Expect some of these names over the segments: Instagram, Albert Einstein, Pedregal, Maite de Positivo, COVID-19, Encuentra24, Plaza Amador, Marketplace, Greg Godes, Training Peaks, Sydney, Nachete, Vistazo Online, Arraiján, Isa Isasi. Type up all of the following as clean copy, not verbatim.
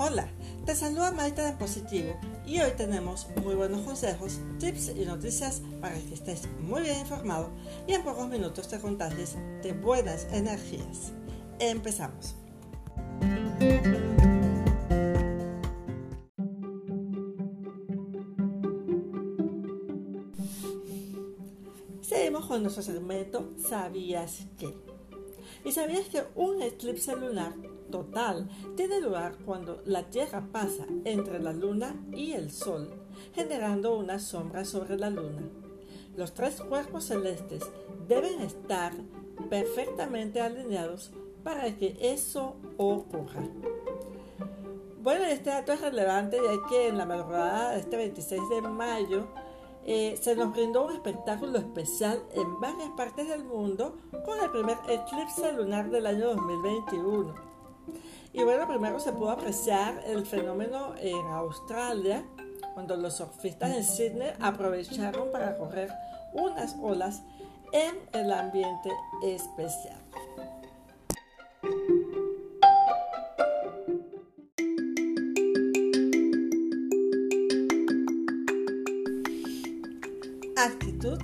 Hola, te saluda Maite de Positivo y hoy tenemos muy buenos consejos, tips y noticias para que estés muy bien informado y en pocos minutos te contagies de buenas energías. Empezamos. Seguimos con nuestro segmento ¿Sabías qué? ¿Y sabías que un eclipse lunar total tiene lugar cuando la Tierra pasa entre la Luna y el Sol, generando una sombra sobre la Luna? Los tres cuerpos celestes deben estar perfectamente alineados para que eso ocurra. Bueno, este dato es relevante ya que en la madrugada de este 26 de mayo se nos brindó un espectáculo especial en varias partes del mundo con el primer eclipse lunar del año 2021. Y bueno, primero se pudo apreciar el fenómeno en Australia, cuando los surfistas en Sydney aprovecharon para correr unas olas en el ambiente especial. Actitud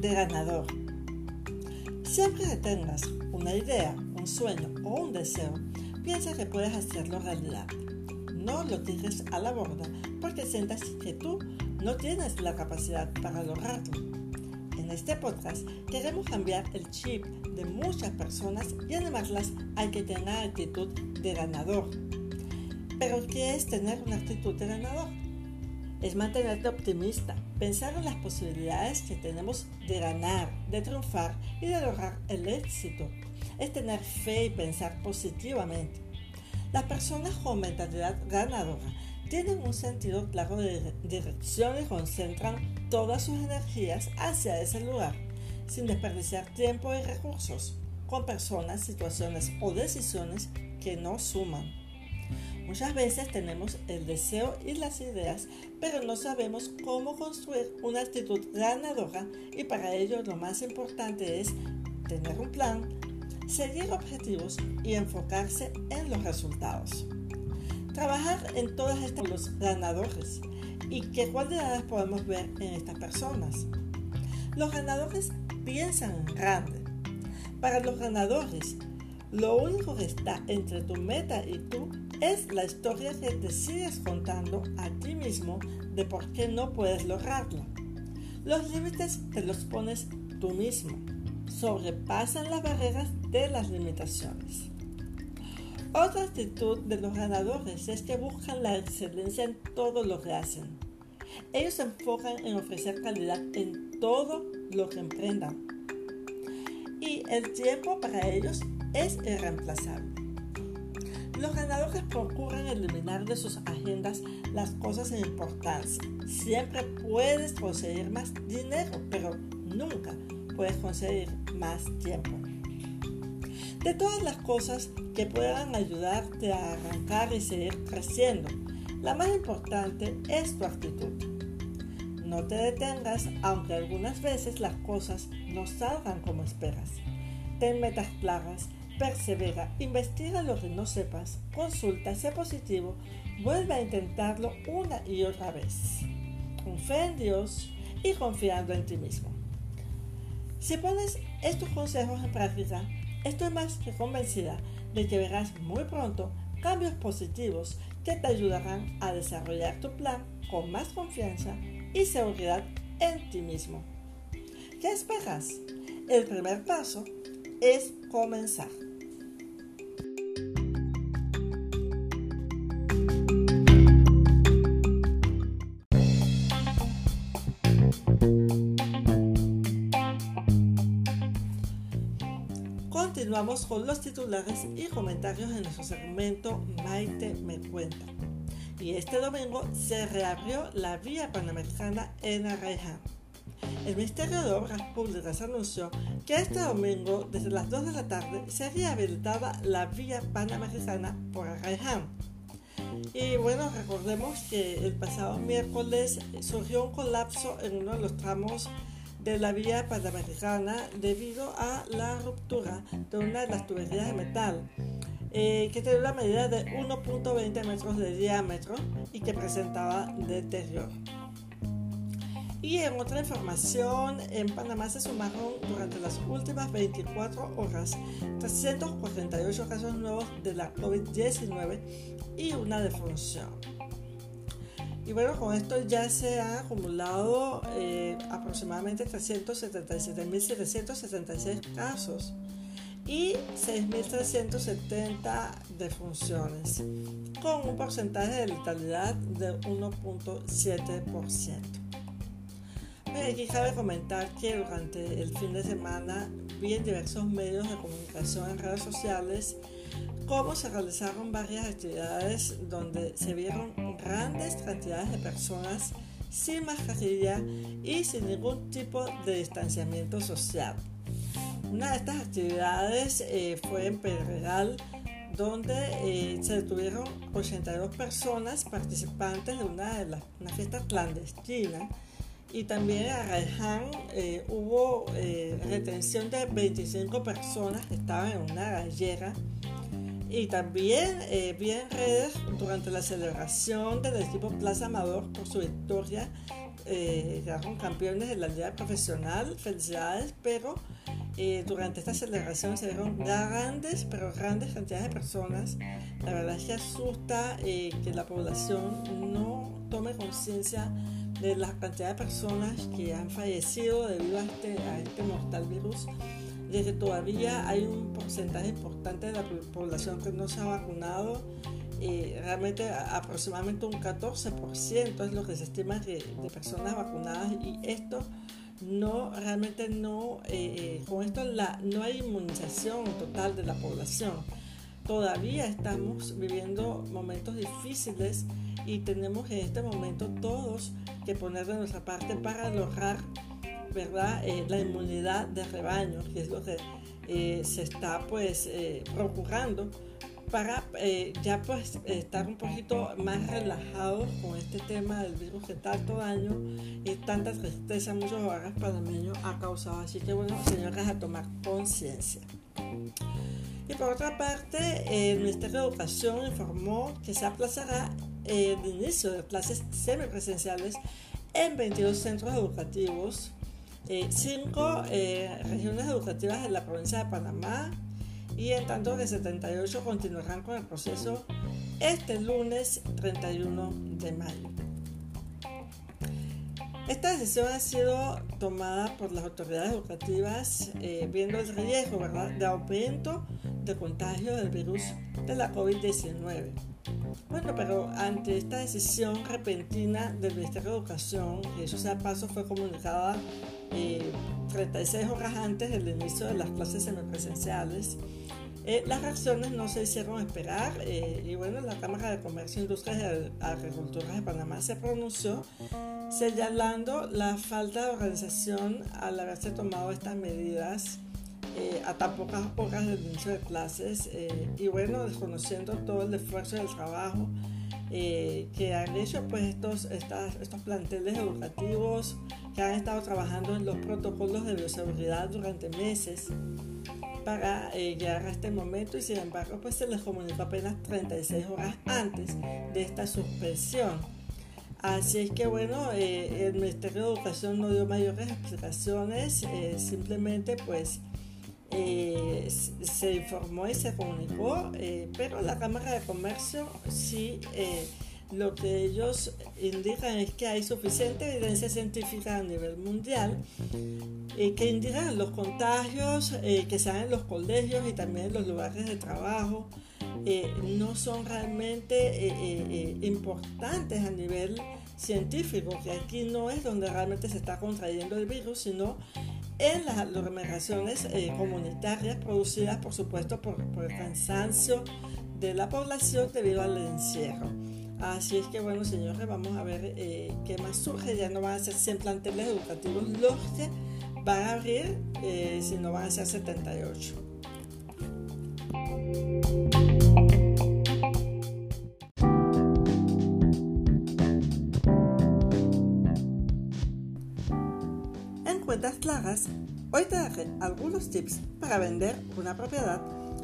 de ganador. Siempre que tengas una idea, un sueño o un deseo, piensa que puedes hacerlo realidad. No lo tires a la borda porque sientas que tú no tienes la capacidad para lograrlo. En este podcast queremos cambiar el chip de muchas personas y animarlas a que tengan actitud de ganador. ¿Pero qué es tener una actitud de ganador? Es mantenerte optimista, pensar en las posibilidades que tenemos de ganar, de triunfar y de lograr el éxito. Es tener fe y pensar positivamente. Las personas con mentalidad ganadora tienen un sentido claro de dirección y concentran todas sus energías hacia ese lugar, sin desperdiciar tiempo y recursos con personas, situaciones o decisiones que no suman. Muchas veces tenemos el deseo y las ideas, pero no sabemos cómo construir una actitud ganadora y para ello lo más importante es tener un plan, seguir objetivos y enfocarse en los resultados. Trabajar en todas estas los ganadores y qué cualidades podemos ver en estas personas. Los ganadores piensan grande. Para los ganadores, lo único que está entre tu meta y tú es la historia que te sigues contando a ti mismo de por qué no puedes lograrla. Los límites te los pones tú mismo. Sobrepasan las barreras de las limitaciones. Otra actitud de los ganadores es que buscan la excelencia en todo lo que hacen. Ellos se enfocan en ofrecer calidad en todo lo que emprendan. Y el tiempo para ellos es irreemplazable. Los ganadores procuran eliminar de sus agendas las cosas sin importancia. Siempre puedes conseguir más dinero, pero nunca puedes conseguir más tiempo. De todas las cosas que puedan ayudarte a arrancar y seguir creciendo, la más importante es tu actitud. No te detengas, aunque algunas veces las cosas no salgan como esperas. Ten metas claras, persevera, investiga lo que no sepas, consulta, sé positivo, vuelve a intentarlo una y otra vez. Con fe en Dios y confiando en ti mismo. Si pones estos consejos en práctica, estoy más que convencida de que verás muy pronto cambios positivos que te ayudarán a desarrollar tu plan con más confianza y seguridad en ti mismo. ¿Qué esperas? El primer paso es comenzar. Continuamos con los titulares y comentarios en nuestro segmento Maite me cuenta. Y este domingo se reabrió la vía panamericana en Arraiján. El Ministerio de Obras Públicas anunció que este domingo, desde las 2 de la tarde, sería habilitada la vía panamericana por Arraiján. Y bueno, recordemos que el pasado miércoles surgió un colapso en uno de los tramos de la vía panamericana debido a la ruptura de una de las tuberías de metal que tenía una medida de 1.20 metros de diámetro y que presentaba deterioro. Y en otra información, en Panamá se sumaron durante las últimas 24 horas 348 casos nuevos de la COVID-19 y una defunción. Y bueno, con esto ya se han acumulado aproximadamente 377.776 casos y 6.370 defunciones, con un porcentaje de letalidad de 1.7%. Aquí cabe comentar que durante el fin de semana vi en diversos medios de comunicación en redes sociales cómo se realizaron varias actividades donde se vieron grandes cantidades de personas sin mascarilla y sin ningún tipo de distanciamiento social. Una de estas actividades fue en Pedregal, donde se detuvieron 82 personas participantes de una fiesta clandestina. Y también en Arraiján hubo retención de 25 personas que estaban en una gallera. Y también vi en redes durante la celebración del equipo Plaza Amador por su victoria. Quedaron campeones de la liga profesional, felicidades, pero durante esta celebración se dieron grandes cantidades de personas. La verdad es que asusta que la población no tome conciencia de la cantidad de personas que han fallecido debido a este mortal virus, de que todavía hay un porcentaje importante de la población que no se ha vacunado. Realmente aproximadamente un 14% es lo que se estima de personas vacunadas, y esto no hay inmunización total de la población. Todavía estamos viviendo momentos difíciles y tenemos en este momento todos que poner de nuestra parte para lograr, ¿verdad?, la inmunidad de rebaño, que es lo que se está procurando para estar un poquito más relajados con este tema del virus que tanto daño y tanta tristeza muchos hogares panameños ha causado. Así que bueno, señoras, a tomar conciencia. Y por otra parte, el Ministerio de Educación informó que se aplazará el inicio de clases semipresenciales en 22 centros educativos, 5 regiones educativas de la provincia de Panamá, y en tanto que 78 continuarán con el proceso este lunes 31 de mayo. Esta decisión ha sido tomada por las autoridades educativas viendo el riesgo, ¿verdad?, de aumento de contagio del virus de la COVID-19. Bueno, pero ante esta decisión repentina del Ministerio de Educación, que eso sea paso fue comunicada 36 horas antes del inicio de las clases semipresenciales, las reacciones no se hicieron esperar y bueno, la Cámara de Comercio, Industrias y Agricultura de Panamá se pronunció señalando la falta de organización al haberse tomado estas medidas a tan pocas horas del inicio de clases y bueno, desconociendo todo el esfuerzo y el trabajo que han hecho estos planteles educativos que han estado trabajando en los protocolos de bioseguridad durante meses para llegar a este momento, y sin embargo se les comunicó apenas 36 horas antes de esta suspensión. Así es que bueno, el Ministerio de Educación no dio mayores explicaciones, simplemente se informó y se comunicó, pero la Cámara de Comercio sí, lo que ellos indican es que hay suficiente evidencia científica a nivel mundial que indican los contagios que se dan en los colegios y también en los lugares de trabajo no son realmente importantes a nivel científico, que aquí no es donde realmente se está contrayendo el virus, sino en las aglomeraciones comunitarias producidas, por supuesto, por el cansancio de la población debido al encierro. Así es que, bueno, señores, vamos a ver qué más surge. Ya no van a ser 100 planteles educativos los que van a abrir, sino van a ser 78. Cuentas claras, hoy te daré algunos tips para vender una propiedad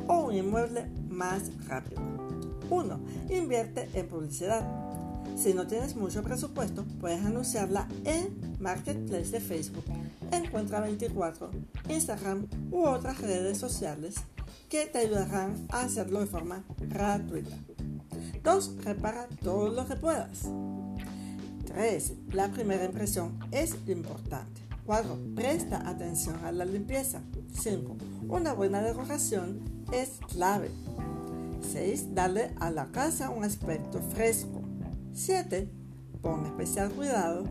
o un inmueble más rápido. 1. Invierte en publicidad. Si no tienes mucho presupuesto, puedes anunciarla en Marketplace de Facebook, Encuentra24, Instagram u otras redes sociales que te ayudarán a hacerlo de forma gratuita. 2. Repara todo lo que puedas. 3. La primera impresión es importante. 4. Presta atención a la limpieza. 5. Una buena decoración es clave. 6. Dale a la casa un aspecto fresco. 7. Pon especial cuidado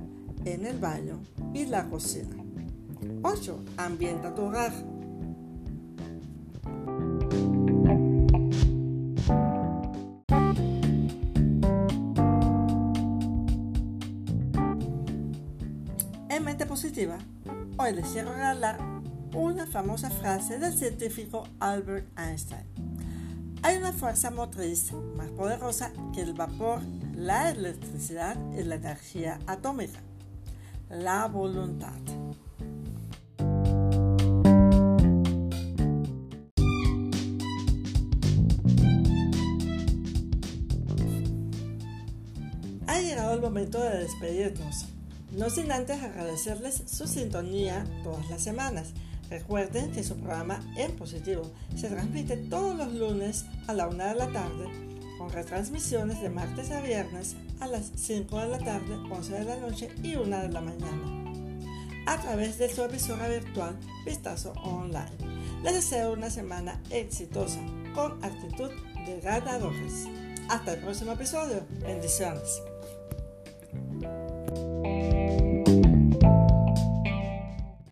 en el baño y la cocina. 8. Ambienta tu hogar. En Mente Positiva, hoy les quiero regalar una famosa frase del científico Albert Einstein. Hay una fuerza motriz más poderosa que el vapor, la electricidad y la energía atómica: la voluntad. Ha llegado el momento de despedirnos. No sin antes agradecerles su sintonía todas las semanas. Recuerden que su programa En Positivo se transmite todos los lunes a la 1 de la tarde, con retransmisiones de martes a viernes a las 5 de la tarde, 11 de la noche y 1 de la mañana, a través de su emisora virtual Vistazo Online. Les deseo una semana exitosa con actitud de ganadores. Hasta el próximo episodio. Bendiciones.